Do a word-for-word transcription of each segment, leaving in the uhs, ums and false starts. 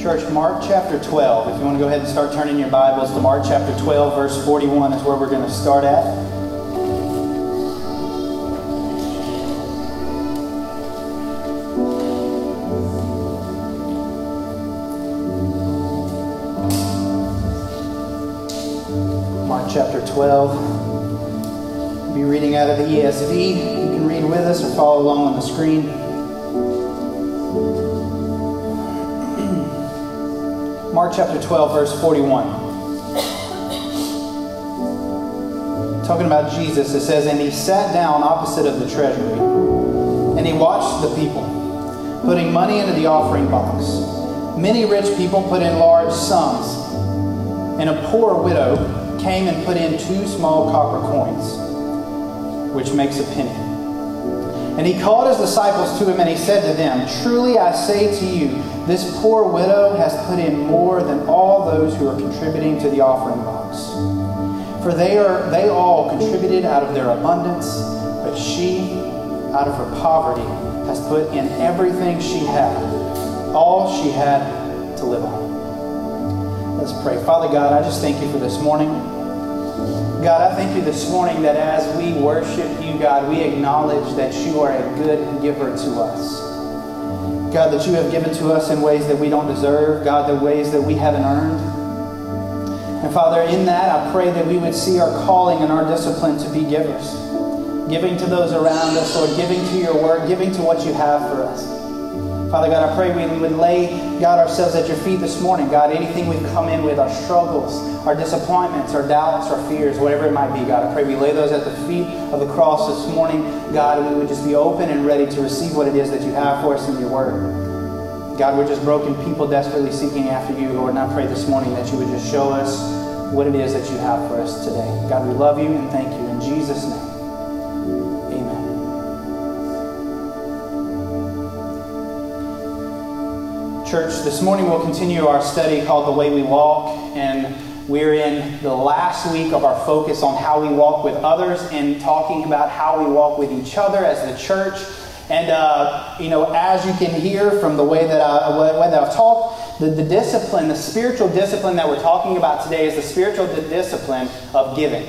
Church, Mark chapter twelve. If you want to go ahead and start turning your Bibles to Mark chapter twelve, verse forty-one is where we're going to start at. Mark chapter twelve. We'll be reading out of the E S V. You can read with us or follow along on the screen. Mark chapter twelve, verse forty-one. Talking about Jesus, it says, "And he sat down opposite of the treasury, and he watched the people, putting money into the offering box. Many rich people put in large sums, and a poor widow came and put in two small copper coins, which makes a penny. And he called his disciples to him, and he said to them, 'Truly I say to you, this poor widow has put in more than all those who are contributing to the offering box. For they are they all contributed out of their abundance, but she, out of her poverty, has put in everything she had, all she had to live on.'" Let's pray. Father God, I just thank you for this morning. God, I thank you this morning that as we worship you, God, we acknowledge that you are a good giver to us. God, that you have given to us in ways that we don't deserve. God, the ways that we haven't earned. And Father, in that, I pray that we would see our calling and our discipline to be givers. Giving to those around us, Lord, giving to your word, giving to what you have for us. Father God, I pray we would lay, God, ourselves at your feet this morning. God, anything we've come in with, our struggles, our disappointments, our doubts, our fears, whatever it might be, God, I pray we lay those at the feet of the cross this morning, God, and we would just be open and ready to receive what it is that you have for us in your word. God, we're just broken people desperately seeking after you, Lord, and I pray this morning that you would just show us what it is that you have for us today. God, we love you and thank you in Jesus' name. Church, this morning we'll continue our study called The Way We Walk, and we're in the last week of our focus on how we walk with others and talking about how we walk with each other as the church. And, uh, you know, as you can hear from the way that, I, way that I've talked, the, the discipline, the spiritual discipline that we're talking about today is the spiritual discipline of giving.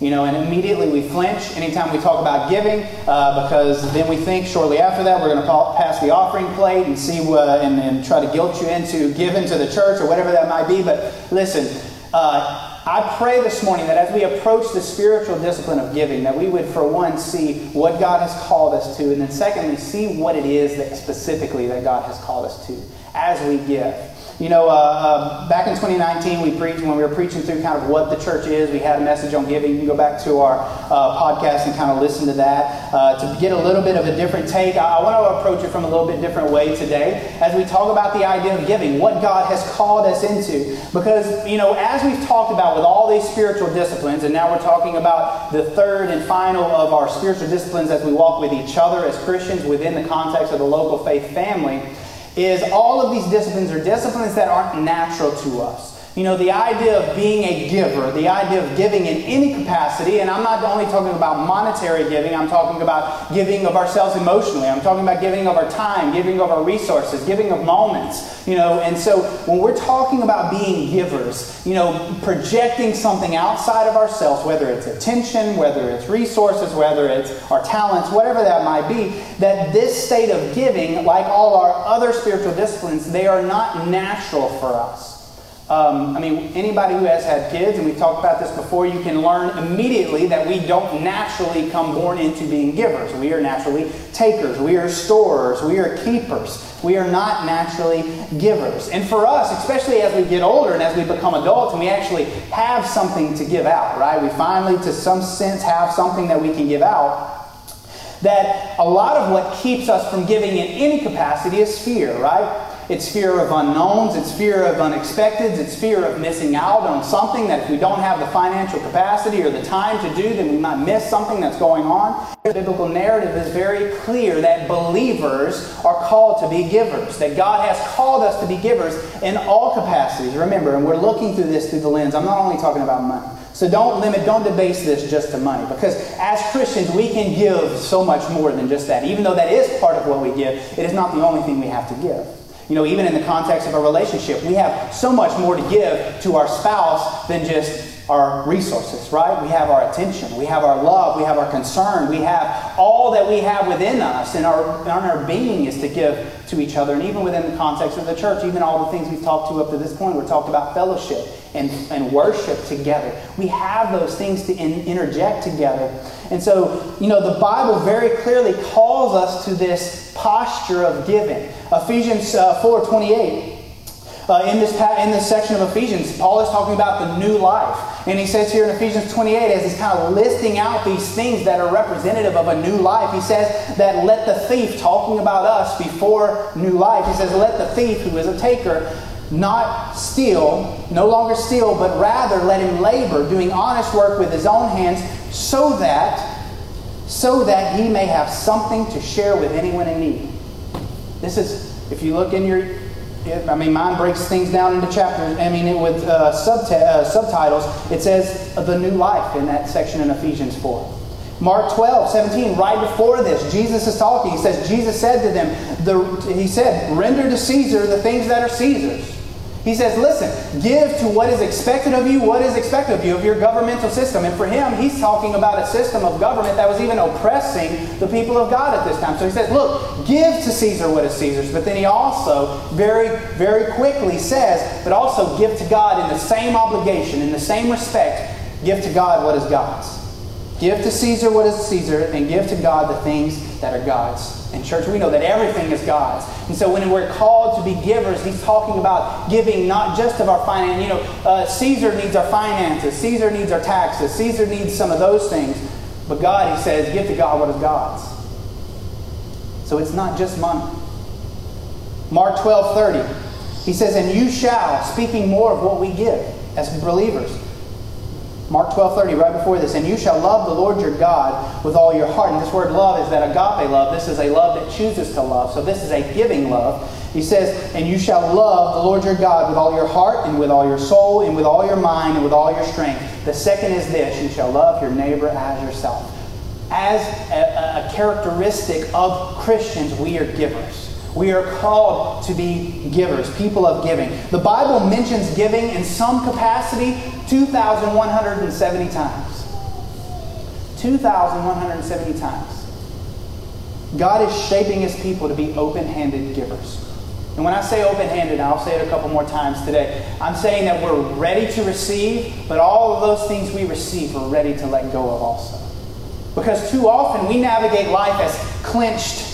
You know, and immediately we flinch anytime we talk about giving uh, because then we think shortly after that we're going to pass the offering plate and see uh, and, and try to guilt you into giving to the church or whatever that might be. But listen, uh, I pray this morning that as we approach the spiritual discipline of giving, that we would, for one, see what God has called us to, and then secondly, see what it is that specifically that God has called us to as we give. You know, uh, uh, back in twenty nineteen, we preached, when we were preaching through kind of what the church is, we had a message on giving. You can go back to our uh, podcast and kind of listen to that uh, to get a little bit of a different take. I, I want to approach it from a little bit different way today as we talk about the idea of giving, what God has called us into. Because, you know, as we've talked about with all these spiritual disciplines, and now we're talking about the third and final of our spiritual disciplines as we walk with each other as Christians within the context of the local faith family, is all of these disciplines are disciplines that aren't natural to us. You know, the idea of being a giver, the idea of giving in any capacity, and I'm not only talking about monetary giving, I'm talking about giving of ourselves emotionally, I'm talking about giving of our time, giving of our resources, giving of moments, you know, and so when we're talking about being givers, you know, projecting something outside of ourselves, whether it's attention, whether it's resources, whether it's our talents, whatever that might be, that this state of giving, like all our other spiritual disciplines, they are not natural for us. Um, I mean, anybody who has had kids, and we've talked about this before, you can learn immediately that we don't naturally come born into being givers. We are naturally takers. We are storers. We are keepers. We are not naturally givers. And for us, especially as we get older and as we become adults and we actually have something to give out, right? We finally, to some sense, have something that we can give out. That a lot of what keeps us from giving in any capacity is fear, right? It's fear of unknowns, it's fear of unexpecteds, it's fear of missing out on something that if we don't have the financial capacity or the time to do, then we might miss something that's going on. The biblical narrative is very clear that believers are called to be givers, that God has called us to be givers in all capacities. Remember, and we're looking through this through the lens, I'm not only talking about money. So don't limit, don't debase this just to money. Because as Christians, we can give so much more than just that. Even though that is part of what we give, it is not the only thing we have to give. You know, even in the context of a relationship, we have so much more to give to our spouse than just our resources, right? We have our attention, we have our love, we have our concern, we have all that we have within us and our, and our being is to give to each other. And even within the context of the church, even all the things we've talked to up to this point, we're talking about fellowship and, and worship together. We have those things to in, interject together. And so, you know, the Bible very clearly calls us to this posture of giving. Ephesians uh, four twenty-eight. Uh, in this in this section of Ephesians, Paul is talking about the new life. And he says here in Ephesians twenty-eight, as he's kind of listing out these things that are representative of a new life, he says that let the thief, talking about us before new life, he says, let the thief who is a taker not steal, no longer steal, but rather let him labor, doing honest work with his own hands, so that, so that he may have something to share with anyone in need. This is, if you look in your... I mean, mine breaks things down into chapters. I mean, it, with uh, subti- uh, subtitles, it says the new life in that section in Ephesians four. Mark twelve seventeen, right before this, Jesus is talking. He says, Jesus said to them, the, he said, render to Caesar the things that are Caesar's. He says, listen, give to what is expected of you, what is expected of you, of your governmental system. And for him, he's talking about a system of government that was even oppressing the people of God at this time. So he says, look, give to Caesar what is Caesar's. But then he also very, very quickly says, but also give to God in the same obligation, in the same respect, give to God what is God's. Give to Caesar what is Caesar, and give to God the things that are God's. In church, we know that everything is God's. And so when we're called to be givers, he's talking about giving not just of our finances. You know, uh, Caesar needs our finances. Caesar needs our taxes. Caesar needs some of those things. But God, he says, give to God what is God's. So it's not just money. Mark twelve thirty, he says, and you shall, speaking more of what we give as believers. Mark twelve thirty, right before this, and you shall love the Lord your God with all your heart. And this word love is that agape love. This is a love that chooses to love. So this is a giving love. He says, and you shall love the Lord your God with all your heart and with all your soul and with all your mind and with all your strength. The second is this, you shall love your neighbor as yourself. As a, a characteristic of Christians, we are givers. We are called to be givers, people of giving. The Bible mentions giving in some capacity two thousand one hundred seventy times. two thousand one hundred seventy times. God is shaping His people to be open-handed givers. And when I say open-handed, I'll say it a couple more times today, I'm saying that we're ready to receive, but all of those things we receive we're ready to let go of also. Because too often we navigate life as clenched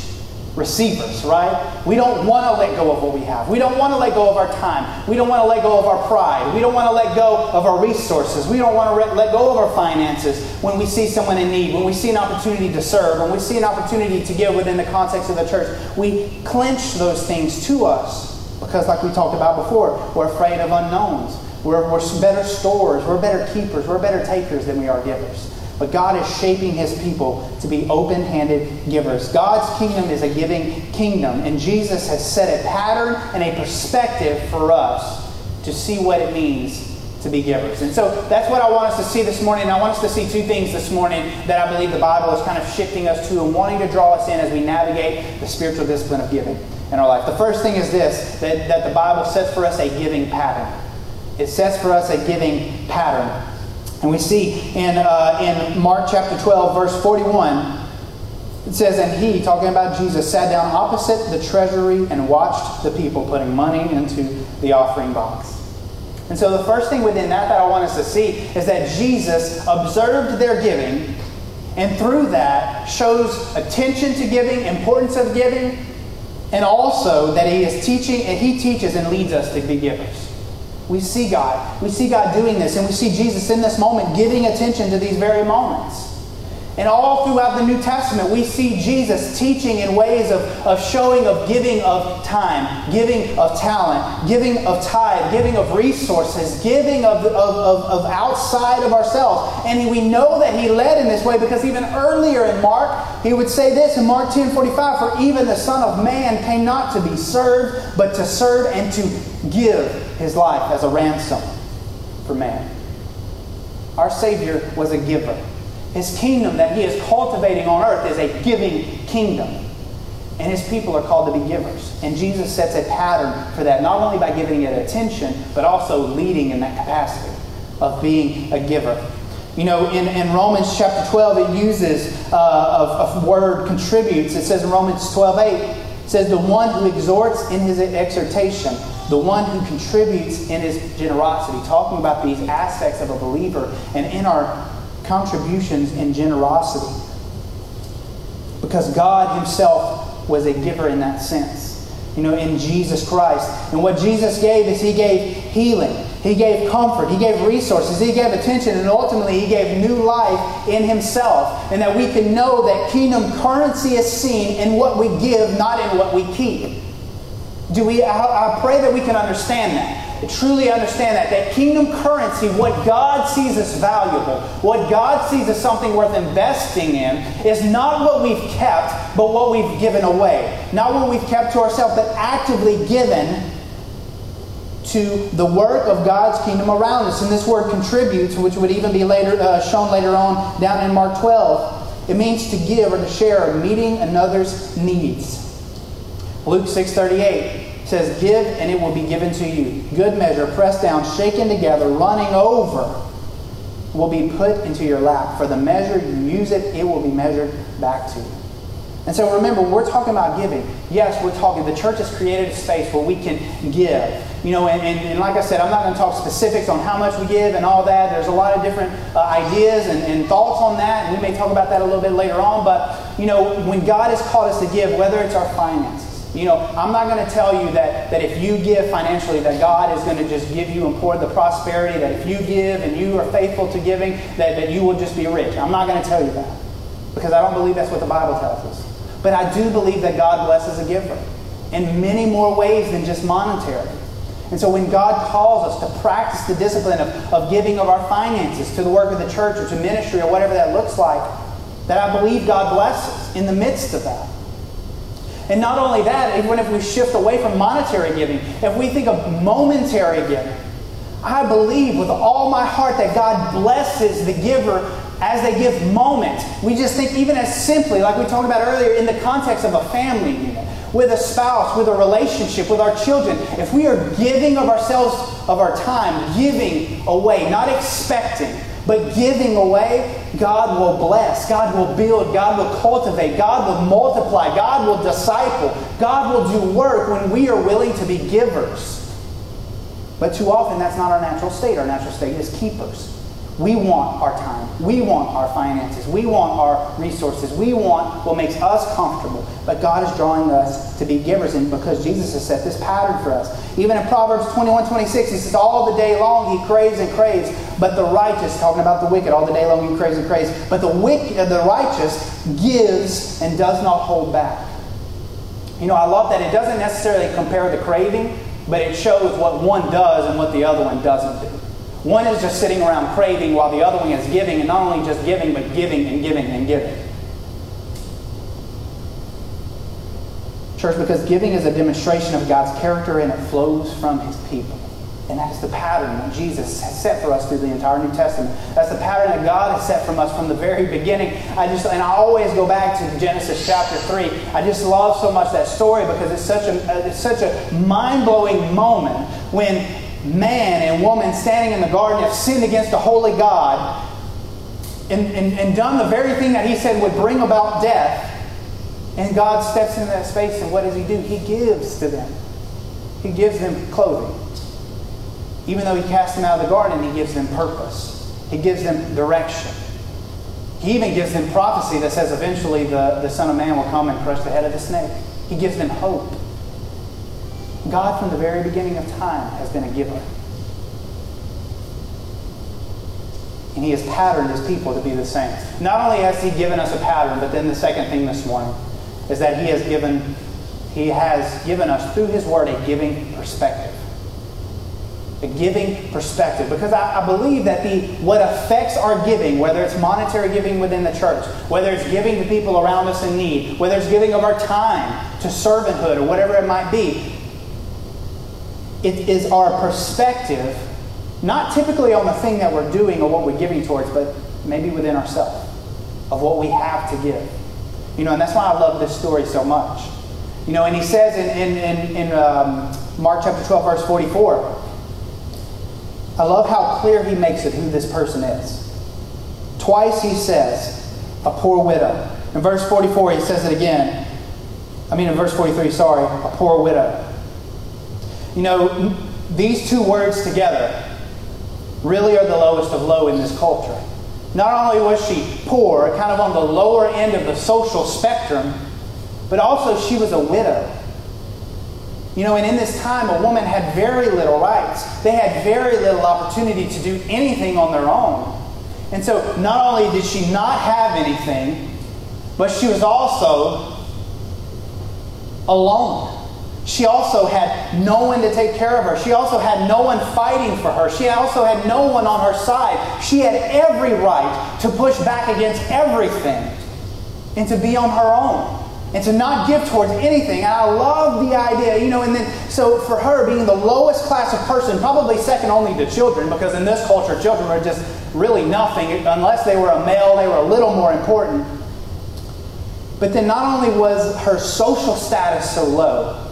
receivers, right? We don't want to let go of what we have. We don't want to let go of our time. We don't want to let go of our pride. We don't want to let go of our resources. We don't want to re- let go of our finances when we see someone in need, when we see an opportunity to serve, when we see an opportunity to give within the context of the church. We clench those things to us because, like we talked about before, we're afraid of unknowns. We're, we're better storers. We're better keepers. We're better takers than we are givers. But God is shaping His people to be open-handed givers. God's kingdom is a giving kingdom. And Jesus has set a pattern and a perspective for us to see what it means to be givers. And so that's what I want us to see this morning. And I want us to see two things this morning that I believe the Bible is kind of shifting us to and wanting to draw us in as we navigate the spiritual discipline of giving in our life. The first thing is this, that, that the Bible sets for us a giving pattern. It sets for us a giving pattern. And we see in uh, in Mark chapter twelve, verse forty-one, it says, and he, talking about Jesus, sat down opposite the treasury and watched the people putting money into the offering box. And so the first thing within that that I want us to see is that Jesus observed their giving, and through that shows attention to giving, importance of giving, and also that he is teaching, and he teaches and leads us to be givers. We see God. We see God doing this, and we see Jesus in this moment giving attention to these very moments. And all throughout the New Testament, we see Jesus teaching in ways of, of showing, of giving of time, giving of talent, giving of tithe, giving of resources, giving of, of, of, of outside of ourselves. And we know that He led in this way because even earlier in Mark, He would say this in Mark ten forty-five, for even the Son of Man came not to be served, but to serve and to give His life as a ransom for man. Our Savior was a giver. His kingdom that He is cultivating on earth is a giving kingdom. And his people are called to be givers. And Jesus sets a pattern for that, not only by giving it attention, but also leading in that capacity of being a giver. You know, in, in Romans chapter twelve, it uses uh, a, a word, contributes. It says in Romans twelve eight, it says, the one who exhorts in his exhortation, the one who contributes in his generosity. Talking about these aspects of a believer and in our contributions in generosity. Because God himself was a giver in that sense. You know, in Jesus Christ. And what Jesus gave is he gave healing. He gave comfort. He gave resources. He gave attention. And ultimately, he gave new life in himself. And that we can know that kingdom currency is seen in what we give, not in what we keep. Do we? I, I pray that we can understand that. Truly understand that. That kingdom currency, what God sees as valuable, what God sees as something worth investing in, is not what we've kept, but what we've given away. Not what we've kept to ourselves, but actively given to the work of God's kingdom around us. And this word contributes, which would even be later uh, shown later on down in Mark twelve. It means to give or to share or meeting another's needs. Luke six thirty-eight says, give and it will be given to you. Good measure, pressed down, shaken together, running over, will be put into your lap. For the measure you use it, it will be measured back to you. And so remember, we're talking about giving. Yes, we're talking. The church has created a space where we can give. You know, and, and, and like I said, I'm not going to talk specifics on how much we give and all that. There's a lot of different uh, ideas and, and thoughts on that. And we may talk about that a little bit later on. But, you know, when God has called us to give, whether it's our finances. You know, I'm not going to tell you that, that if you give financially, that God is going to just give you and pour the prosperity. That if you give and you are faithful to giving, that, that you will just be rich. I'm not going to tell you that. Because I don't believe that's what the Bible tells us. But I do believe that God blesses a giver in many more ways than just monetary. And so when God calls us to practice the discipline of, of giving of our finances to the work of the church or to ministry or whatever that looks like, that I believe God blesses in the midst of that. And not only that, even if we shift away from monetary giving, if we think of momentary giving, I believe with all my heart that God blesses the giver as they give moment. We just think even as simply, like we talked about earlier, in the context of a family unit, with a spouse, with a relationship, with our children. If we are giving of ourselves, of our time, giving away, not expecting, but giving away, God will bless, God will build, God will cultivate, God will multiply, God will disciple, God will do work when we are willing to be givers. But too often that's not our natural state. Our natural state is keepers. We want our time. We want our finances. We want our resources. We want what makes us comfortable. But God is drawing us to be givers, and because Jesus has set this pattern for us. Even in Proverbs twenty-one twenty-six, he says, all the day long he craves and craves, but the righteous, talking about the wicked, all the day long he craves and craves, but the wicked, the righteous gives and does not hold back. You know, I love that it doesn't necessarily compare the craving, but it shows what one does and what the other one doesn't do. One is just sitting around craving while the other one is giving, and not only just giving, but giving and giving and giving. Church, because giving is a demonstration of God's character and it flows from his people. And that is the pattern that Jesus has set for us through the entire New Testament. That's the pattern that God has set from us from the very beginning. I just and I always go back to Genesis chapter three. I just love so much that story because it's such a it's such a mind-blowing moment when man and woman standing in the garden have sinned against the holy God and, and, and done the very thing that he said would bring about death. And God steps into that space, and what does he do? He gives to them. He gives them clothing. Even though he cast them out of the garden, he gives them purpose. He gives them direction. He even gives them prophecy that says eventually the, the Son of Man will come and crush the head of the snake. He gives them hope. God, from the very beginning of time, has been a giver. And he has patterned his people to be the same. Not only has he given us a pattern, but then the second thing this morning is that he has given, he has given us, through his word, a giving perspective. A giving perspective. Because I, I believe that the what affects our giving, whether it's monetary giving within the church, whether it's giving to people around us in need, whether it's giving of our time to servanthood or whatever it might be, it is our perspective, not typically on the thing that we're doing or what we're giving towards, but maybe within ourselves, of what we have to give. You know, and that's why I love this story so much. You know, and he says in, in, in, in um, Mark chapter twelve, verse forty-four, I love how clear he makes it who this person is. Twice he says, a poor widow. In verse forty-four, he says it again. I mean, in verse forty-three, sorry, a poor widow. You know, these two words together really are the lowest of low in this culture. Not only was she poor, kind of on the lower end of the social spectrum, but also she was a widow. You know, and in this time, a woman had very little rights. They had very little opportunity to do anything on their own. And so not only did she not have anything, but she was also alone. She also had no one to take care of her. She also had no one fighting for her. She also had no one on her side. She had every right to push back against everything and to be on her own and to not give towards anything. And I love the idea, you know, and then, so for her being the lowest class of person, probably second only to children, because in this culture, children were just really nothing. Unless they were a male, they were a little more important. But then not only was her social status so low,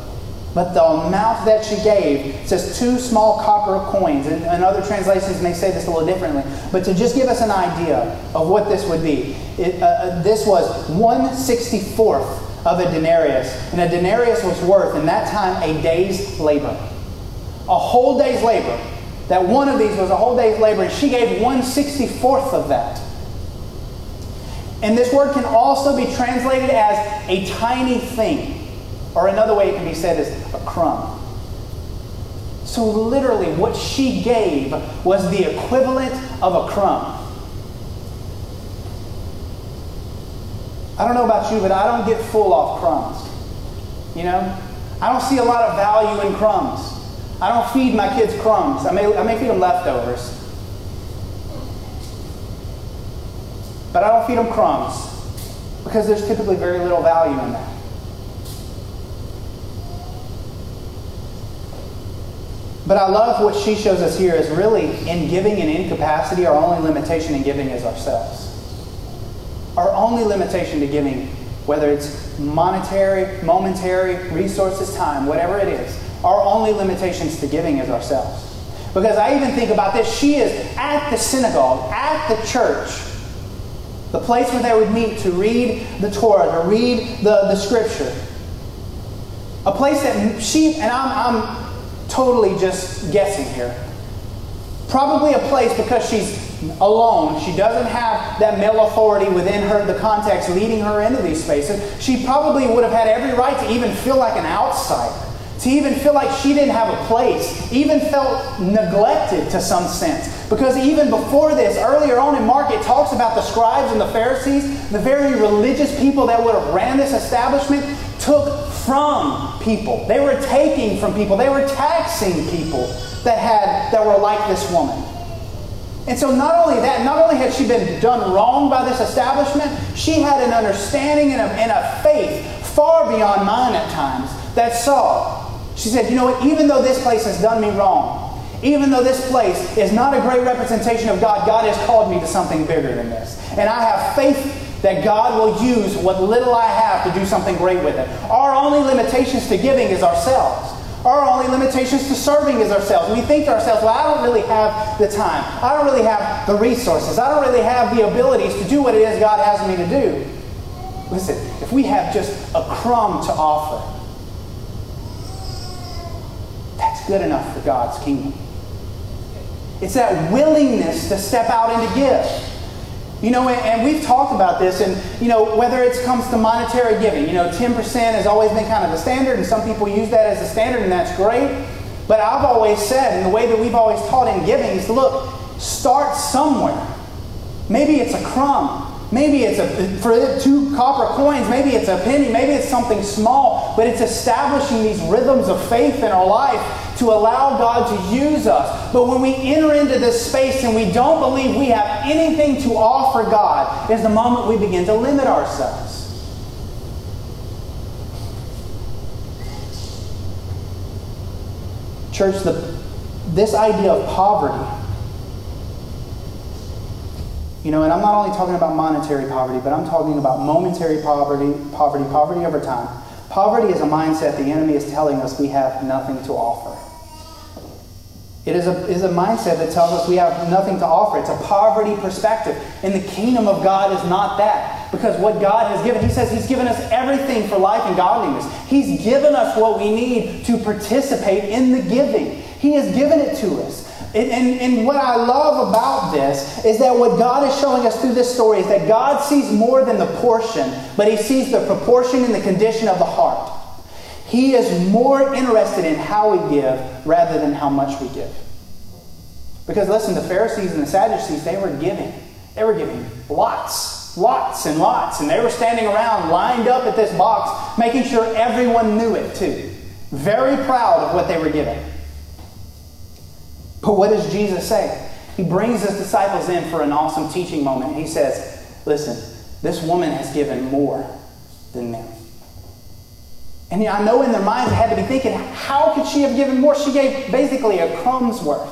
but the amount that she gave, it says two small copper coins. And, and other translations may say this a little differently. But to just give us an idea of what this would be, it, uh, this was one sixty-fourth of a denarius. And a denarius was worth, in that time, a day's labor. A whole day's labor. That one of these was a whole day's labor. And she gave one sixty-fourth of that. And this word can also be translated as a tiny thing. Or another way it can be said is a crumb. So literally what she gave was the equivalent of a crumb. I don't know about you, but I don't get full off crumbs. You know? I don't see a lot of value in crumbs. I don't feed my kids crumbs. I may, I may feed them leftovers. But I don't feed them crumbs. Because there's typically very little value in that. But I love what she shows us here is really in giving and incapacity, our only limitation in giving is ourselves. Our only limitation to giving, whether it's monetary, momentary, resources, time, whatever it is, our only limitations to giving is ourselves. Because I even think about this, she is at the synagogue, at the church, the place where they would meet to read the Torah, to read the, the scripture. A place that she, and I'm... I'm totally just guessing here. Probably a place because she's alone. She doesn't have that male authority within her, the context leading her into these spaces. She probably would have had every right to even feel like an outsider. To even feel like she didn't have a place. Even felt neglected to some sense. Because even before this, earlier on in Mark, it talks about the scribes and the Pharisees, the very religious people that would have ran this establishment, took from people. They were taking from people. They were taxing people that had that were like this woman. And so not only that, not only had she been done wrong by this establishment, she had an understanding and a, and a faith far beyond mine at times that saw. She said, you know what, even though this place has done me wrong, even though this place is not a great representation of God, God has called me to something bigger than this. And I have faith that God will use what little I have to do something great with it. Our only limitations to giving is ourselves. Our only limitations to serving is ourselves. We think to ourselves, well, I don't really have the time. I don't really have the resources. I don't really have the abilities to do what it is God has me to do. Listen, if we have just a crumb to offer, that's good enough for God's kingdom. It's that willingness to step out and to give. You know, and we've talked about this, and, you know, whether it comes to monetary giving, you know, ten percent has always been kind of the standard, and some people use that as a standard, and that's great. But I've always said, and the way that we've always taught in giving is, look, start somewhere. Maybe it's a crumb. Maybe it's a, for two copper coins, maybe it's a penny, maybe it's something small, but it's establishing these rhythms of faith in our life to allow God to use us. But when we enter into this space and we don't believe we have anything to offer God, is the moment we begin to limit ourselves. Church, the, this idea of poverty, you know, and I'm not only talking about monetary poverty, but I'm talking about momentary poverty, poverty, poverty over time, Poverty is a mindset the enemy is telling us we have nothing to offer. It is a, is a mindset that tells us we have nothing to offer. It's a poverty perspective. And the kingdom of God is not that. Because what God has given, he says he's given us everything for life and godliness. He's given us what we need to participate in the giving. He has given it to us. And, and, and what I love about this is that what God is showing us through this story is that God sees more than the portion, but he sees the proportion and the condition of the heart. He is more interested in how we give rather than how much we give. Because listen, the Pharisees and the Sadducees, they were giving. They were giving lots, lots and lots. And they were standing around lined up at this box, making sure everyone knew it too. Very proud of what they were giving. But what does Jesus say? He brings his disciples in for an awesome teaching moment. He says, listen, this woman has given more than them. And I know in their minds they had to be thinking, how could she have given more? She gave basically a crumb's worth.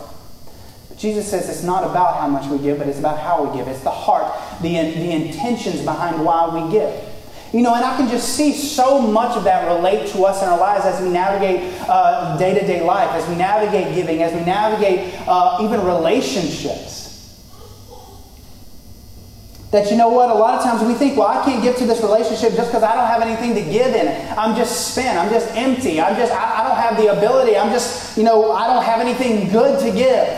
But Jesus says it's not about how much we give, but it's about how we give. It's the heart, the, the intentions behind why we give. You know, and I can just see so much of that relate to us in our lives as we navigate uh, day-to-day life, as we navigate giving, as we navigate uh, even relationships. That, you know what, a lot of times we think, well, I can't give to this relationship just because I don't have anything to give in it. I'm just spent. I'm just empty. I'm just, I, I don't have the ability. I'm just, you know, I don't have anything good to give.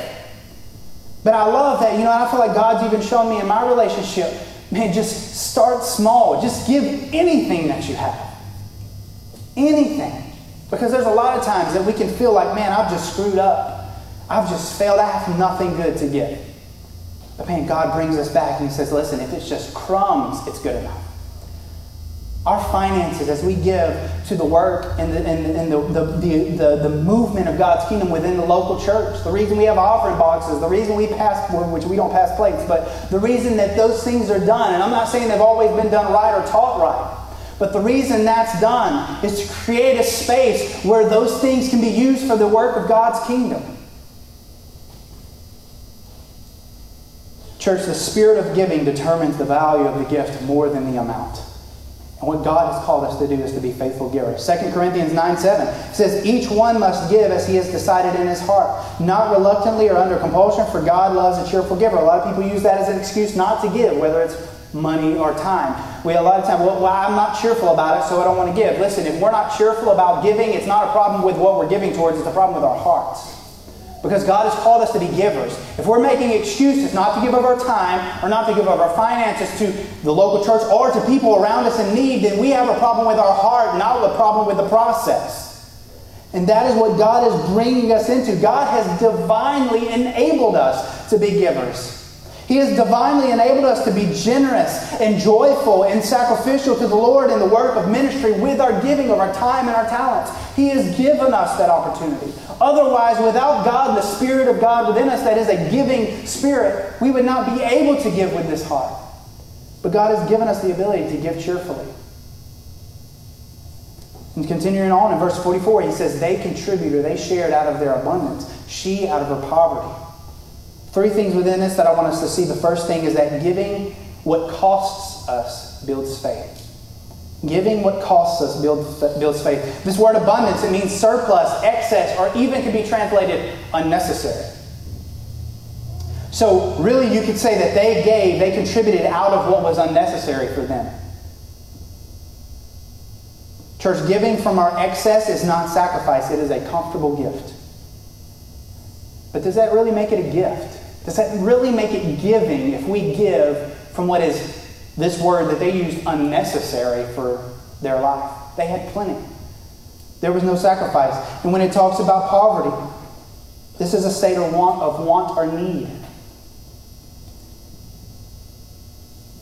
But I love that, you know, and I feel like God's even shown me in my relationship, man, just start small. Just give anything that you have. Anything. Because there's a lot of times that we can feel like, man, I've just screwed up. I've just failed. I have nothing good to give. But man, God brings us back and he says, listen, if it's just crumbs, it's good enough. Our finances, as we give to the work and the, and, and the, the, the, the, the movement of God's kingdom within the local church, the reason we have offering boxes, the reason we pass, which we don't pass plates, but the reason that those things are done, and I'm not saying they've always been done right or taught right, but the reason that's done is to create a space where those things can be used for the work of God's kingdom. Church, the spirit of giving determines the value of the gift more than the amount. And what God has called us to do is to be faithful givers. Second Corinthians nine seven says, each one must give as he has decided in his heart, not reluctantly or under compulsion, for God loves a cheerful giver. A lot of people use that as an excuse not to give, whether it's money or time. We a lot of times, well, well, I'm not cheerful about it, so I don't want to give. Listen, if we're not cheerful about giving, it's not a problem with what we're giving towards, it's a problem with our hearts. Because God has called us to be givers. If we're making excuses not to give of our time or not to give of our finances to the local church or to people around us in need, then we have a problem with our heart, not a problem with the process. And that is what God is bringing us into. God has divinely enabled us to be givers. He has divinely enabled us to be generous and joyful and sacrificial to the Lord in the work of ministry with our giving of our time and our talents. He has given us that opportunity. Otherwise, without God, the Spirit of God within us, that is a giving spirit, we would not be able to give with this heart. But God has given us the ability to give cheerfully. And continuing on in verse forty-four, he says, they contributed, they shared out of their abundance, she out of her poverty. Three things within this that I want us to see. The first thing is that giving what costs us builds faith. Giving what costs us builds, builds faith. This word abundance, it means surplus, excess, or even could be translated unnecessary. So really you could say that they gave, they contributed out of what was unnecessary for them. Church, giving from our excess is not sacrifice. It is a comfortable gift. But does that really make it a gift? Does that really make it giving if we give from what is this word that they used unnecessary for their life? They had plenty. There was no sacrifice. And when it talks about poverty, this is a state of want, of want or need.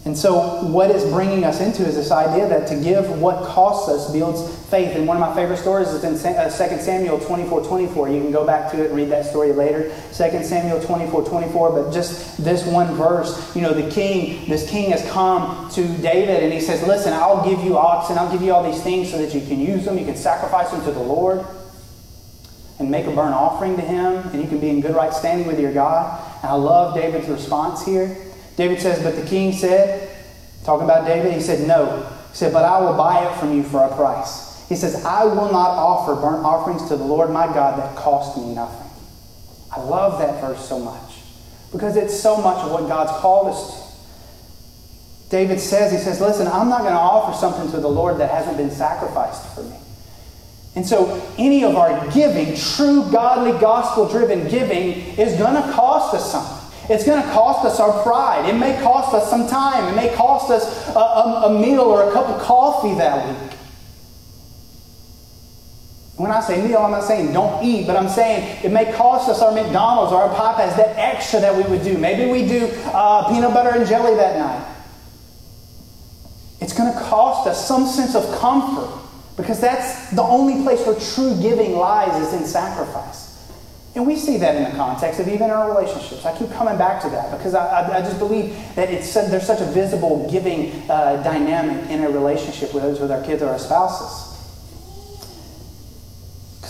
And so what it's bringing us into is this idea that to give what costs us builds faith. And one of my favorite stories is in Second Samuel twenty-four twenty-four. You can go back to it and read that story later. Second Samuel twenty-four twenty-four. But just this one verse, you know, the king, this king has come to David and he says, listen, I'll give you oxen. I'll give you all these things so that you can use them. You can sacrifice them to the Lord and make a burnt offering to him. And you can be in good right standing with your God. And I love David's response here. David says, but the king said, talking about David, he said, no. He said, but I will buy it from you for a price. He says, I will not offer burnt offerings to the Lord my God that cost me nothing. I love that verse so much because it's so much of what God's called us to. David says, he says, listen, I'm not going to offer something to the Lord that hasn't been sacrificed for me. And so any of our giving, true, godly, gospel-driven giving is going to cost us something. It's going to cost us our pride. It may cost us some time. It may cost us a, a, a meal or a cup of coffee that week. When I say meal, I'm not saying don't eat, but I'm saying it may cost us our McDonald's or our Popeyes, that extra that we would do. Maybe we do uh, peanut butter and jelly that night. It's going to cost us some sense of comfort because that's the only place where true giving lies is in sacrifice. And we see that in the context of even our relationships. I keep coming back to that because I, I, I just believe that it's there's such a visible giving uh, dynamic in a relationship with those with our kids or our spouses.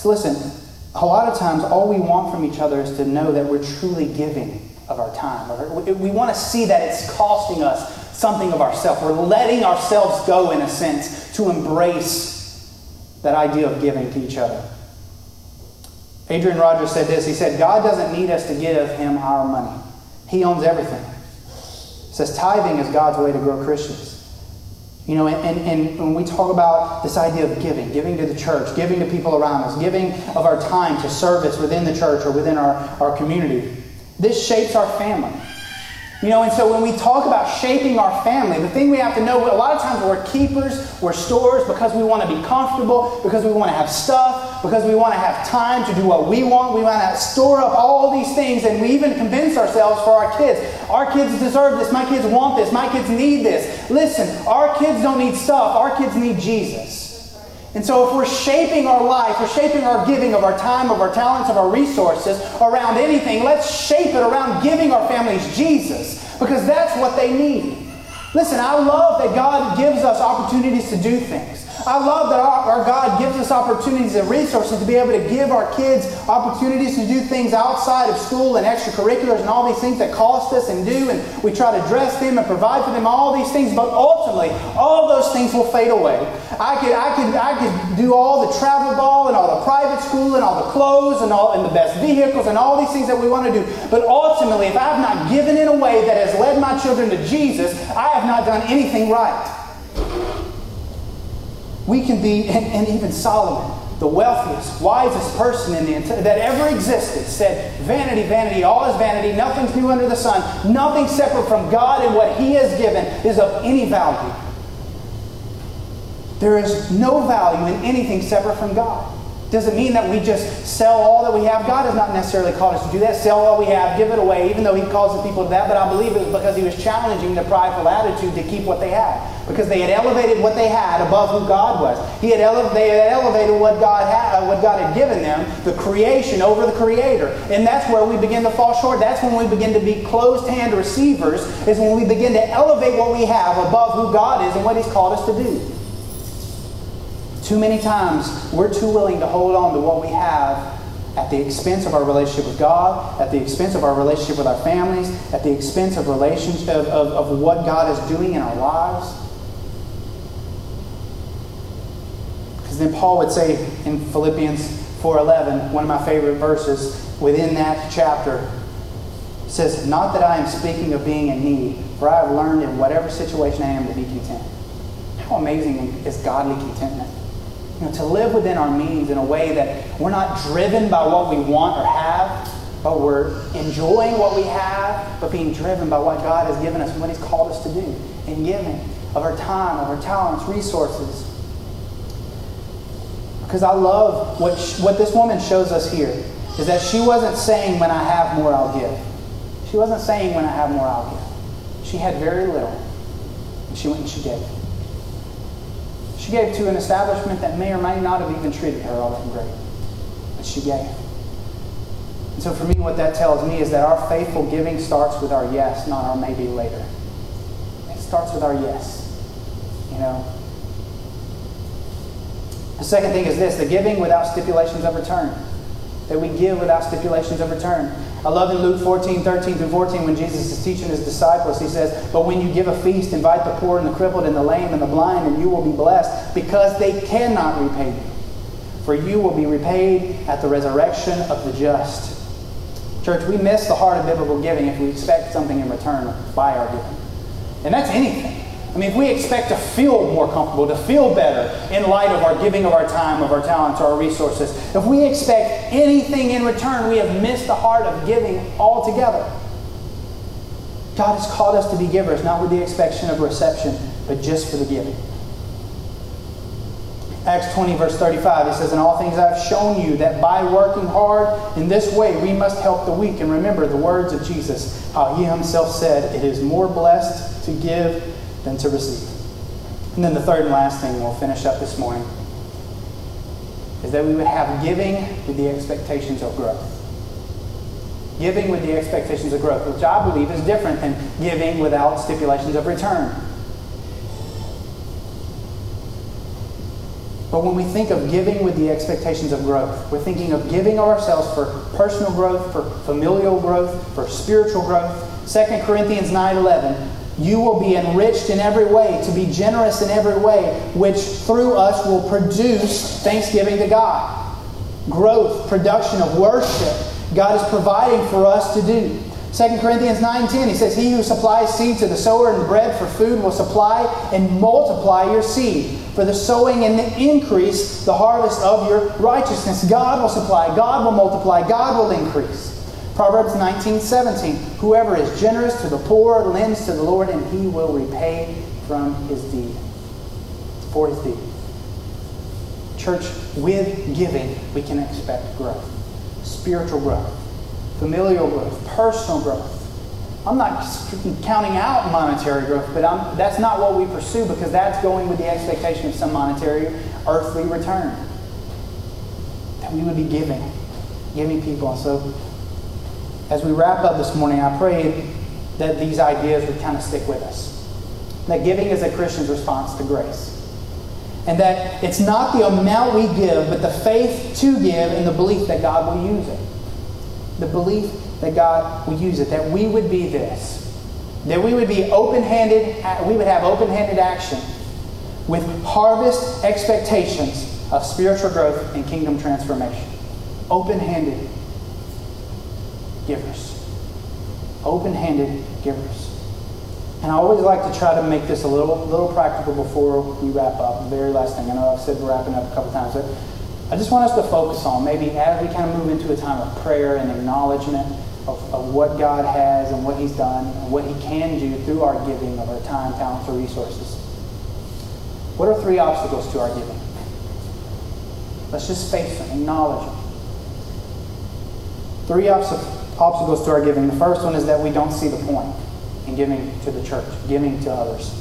Listen, a lot of times all we want from each other is to know that we're truly giving of our time. We want to see that it's costing us something of ourselves. We're letting ourselves go, in a sense, to embrace that idea of giving to each other. Adrian Rogers said this. He said, God doesn't need us to give him our money. He owns everything. He says tithing is God's way to grow Christians. You know, and, and, and when we talk about this idea of giving, giving to the church, giving to people around us, giving of our time to service within the church or within our, our community, this shapes our family. You know, and so when we talk about shaping our family, the thing we have to know, a lot of times we're keepers, we're storers because we want to be comfortable, because we want to have stuff, because we want to have time to do what we want. We want to store up all these things, and we even convince ourselves for our kids. Our kids deserve this. My kids want this. My kids need this. Listen, our kids don't need stuff. Our kids need Jesus. And so if we're shaping our life, we're shaping our giving of our time, of our talents, of our resources around anything, let's shape it around giving our families Jesus, because that's what they need. Listen, I love that God gives us opportunities to do things. I love that our, our God gives us opportunities and resources to be able to give our kids opportunities to do things outside of school and extracurriculars and all these things that cost us and do, and we try to dress them and provide for them, all these things, but ultimately, all those things will fade away. I could, I could, I could do all the travel ball and all the private school and all the clothes and all and the best vehicles and all these things that we want to do, but ultimately, if I have not given in a way that has led my children to Jesus, I have not done anything right. We can be, and, and even Solomon, the wealthiest, wisest person in the entire, that ever existed, said, vanity, vanity, all is vanity, nothing's new under the sun, nothing separate from God and what He has given is of any value. There is no value in anything separate from God. Doesn't mean that we just sell all that we have. God has not necessarily called us to do that. Sell all we have, give it away, even though He calls the people to that. But I believe it was because He was challenging the prideful attitude to keep what they had. Because they had elevated what they had above who God was. He had ele- they had elevated what God had, uh, what God had given them, the creation over the Creator. And that's where we begin to fall short. That's when we begin to be closed-hand receivers, is when we begin to elevate what we have above who God is and what He's called us to do. Too many times, we're too willing to hold on to what we have at the expense of our relationship with God, at the expense of our relationship with our families, at the expense of relationship of, of, of what God is doing in our lives. Because then Paul would say in Philippians four eleven, one of my favorite verses within that chapter, says, not that I am speaking of being in need, for I have learned in whatever situation I am to be content. How amazing is godly contentment? You know, to live within our means in a way that we're not driven by what we want or have, but we're enjoying what we have, but being driven by what God has given us and what He's called us to do in giving of our time, of our talents, resources. Because I love what she, what this woman shows us here is that she wasn't saying, when I have more, I'll give. She wasn't saying, when I have more, I'll give. She had very little, and she went and she gave. She gave to an establishment that may or may not have even treated her all that great. But she gave. And so for me, what that tells me is that our faithful giving starts with our yes, not our maybe later. It starts with our yes. You know? The second thing is this, the giving without stipulations of return. that we give without stipulations of return. I love in Luke fourteen, thirteen through fourteen, when Jesus is teaching his disciples, he says, "But when you give a feast, invite the poor and the crippled and the lame and the blind, and you will be blessed, because they cannot repay you. For you will be repaid at the resurrection of the just." Church, we miss the heart of biblical giving if we expect something in return by our giving. And that's anything. I mean, if we expect to feel more comfortable, to feel better in light of our giving of our time, of our talents, our resources, if we expect anything in return, we have missed the heart of giving altogether. God has called us to be givers, not with the expectation of reception, but just for the giving. Acts twenty, verse thirty-five, it says, "In all things I have shown you that by working hard in this way we must help the weak and remember the words of Jesus, how he himself said, 'It is more blessed to give than to receive.'" And then the third and last thing we'll finish up this morning is that we would have giving with the expectations of growth. Giving with the expectations of growth, which I believe is different than giving without stipulations of return. But when we think of giving with the expectations of growth, we're thinking of giving of ourselves for personal growth, for familial growth, for spiritual growth. Second Corinthians nine eleven, "You will be enriched in every way, to be generous in every way, which through us will produce thanksgiving to God." Growth, production of worship, God is providing for us to do. Second Corinthians nine ten, he says, "He who supplies seed to the sower and bread for food will supply and multiply your seed for the sowing and the increase, the harvest of your righteousness." God will supply, God will multiply, God will increase. Proverbs nineteen seventeen, "Whoever is generous to the poor lends to the Lord, and he will repay from his deed, for his deed." Church, with giving, we can expect growth, spiritual growth, familial growth, personal growth. I'm not counting out monetary growth, but I'm, that's not what we pursue, because that's going with the expectation of some monetary earthly return. That we would be giving, giving people. So as we wrap up this morning, I pray that these ideas would kind of stick with us. That giving is a Christian's response to grace. And that it's not the amount we give, but the faith to give and the belief that God will use it. The belief that God will use it, that we would be this, that we would be open-handed, we would have open-handed action with harvest expectations of spiritual growth and kingdom transformation. Open-handed givers. Open-handed givers. And I always like to try to make this a little, little practical before we wrap up. The very last thing, I know I've said we're wrapping up a couple times, but I just want us to focus on, maybe as we kind of move into a time of prayer and acknowledgement of, of what God has and what he's done and what he can do through our giving of our time, talents, or resources. What are three obstacles to our giving? Let's just face them, acknowledge them. Three obst- obstacles to our giving. The first one is that we don't see the point in giving to the church, giving to others.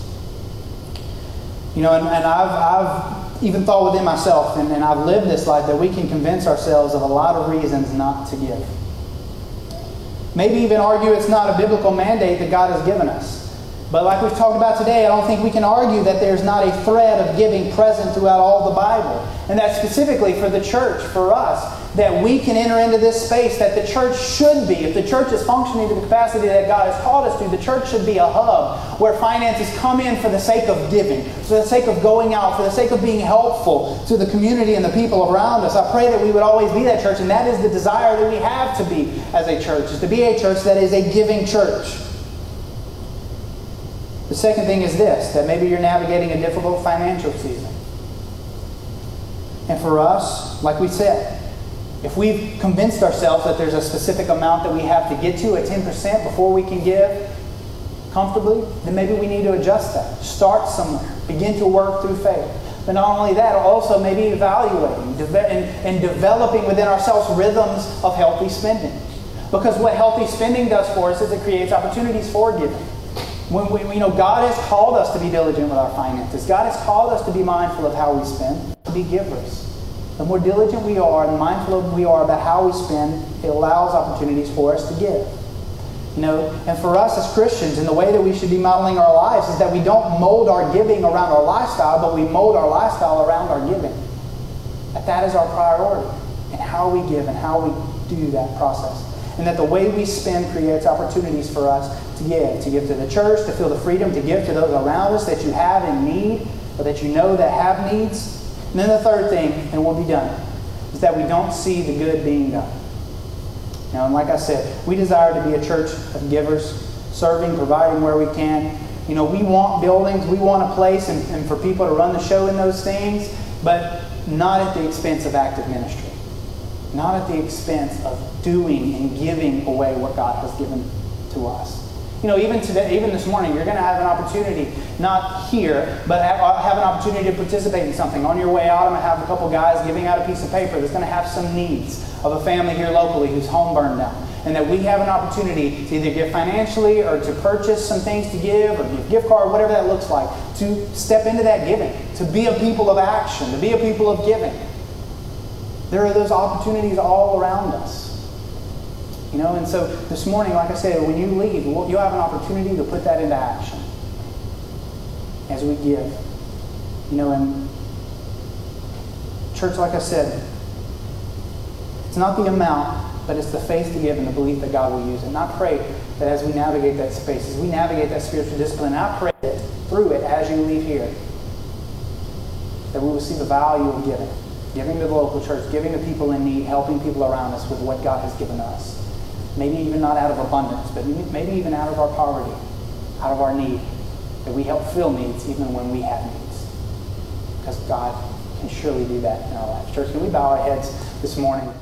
You know, and, and I've... I've even thought within myself, and, and I've lived this life, that we can convince ourselves of a lot of reasons not to give. Maybe even argue it's not a biblical mandate that God has given us. But like we've talked about today, I don't think we can argue that there's not a thread of giving present throughout all the Bible. And that's specifically for the church, for us, that we can enter into this space that the church should be. If the church is functioning to the capacity that God has called us to, the church should be a hub where finances come in for the sake of giving, for the sake of going out, for the sake of being helpful to the community and the people around us. I pray that we would always be that church, and that is the desire that we have to be as a church, is to be a church that is a giving church. The second thing is this, that maybe you're navigating a difficult financial season. And for us, like we said, if we've convinced ourselves that there's a specific amount that we have to get to at ten percent before we can give comfortably, then maybe we need to adjust that. Start somewhere. Begin to work through faith. But not only that, also maybe evaluating and, and developing within ourselves rhythms of healthy spending. Because what healthy spending does for us is it creates opportunities for giving. When we, you know, God has called us to be diligent with our finances. God has called us to be mindful of how we spend, to be givers. The more diligent we are and mindful of we are about how we spend, it allows opportunities for us to give. You know, and for us as Christians, and the way that we should be modeling our lives is that we don't mold our giving around our lifestyle, but we mold our lifestyle around our giving. That that is our priority. And how we give and how we do that process. And that the way we spend creates opportunities for us to give, to give to the church, to feel the freedom to give to those around us that you have in need or that you know that have needs. And then the third thing, and we'll be done, is that we don't see the good being done. Now, and like I said, we desire to be a church of givers, serving, providing where we can. You know, we want buildings, we want a place, and, and for people to run the show in those things, but not at the expense of active ministry. Not at the expense of doing and giving away what God has given to us. You know, even today, even this morning, you're going to have an opportunity, not here, but have an opportunity to participate in something. On your way out, I'm going to have a couple guys giving out a piece of paper that's going to have some needs of a family here locally whose home burned down. And that we have an opportunity to either give financially or to purchase some things to give or give a gift card, whatever that looks like, to step into that giving, to be a people of action, to be a people of giving. There are those opportunities all around us. You know, and so this morning, like I said, when you leave, you'll have an opportunity to put that into action as we give. You know, and church, like I said, it's not the amount, but it's the faith to give and the belief that God will use it. And I pray that as we navigate that space, as we navigate that spiritual discipline, I pray that through it, as you leave here, that we will see the value of giving. Giving to the local church, giving to people in need, helping people around us with what God has given us. Maybe even not out of abundance, but maybe even out of our poverty, out of our need, that we help fill needs even when we have needs. Because God can surely do that in our lives. Church, can we bow our heads this morning?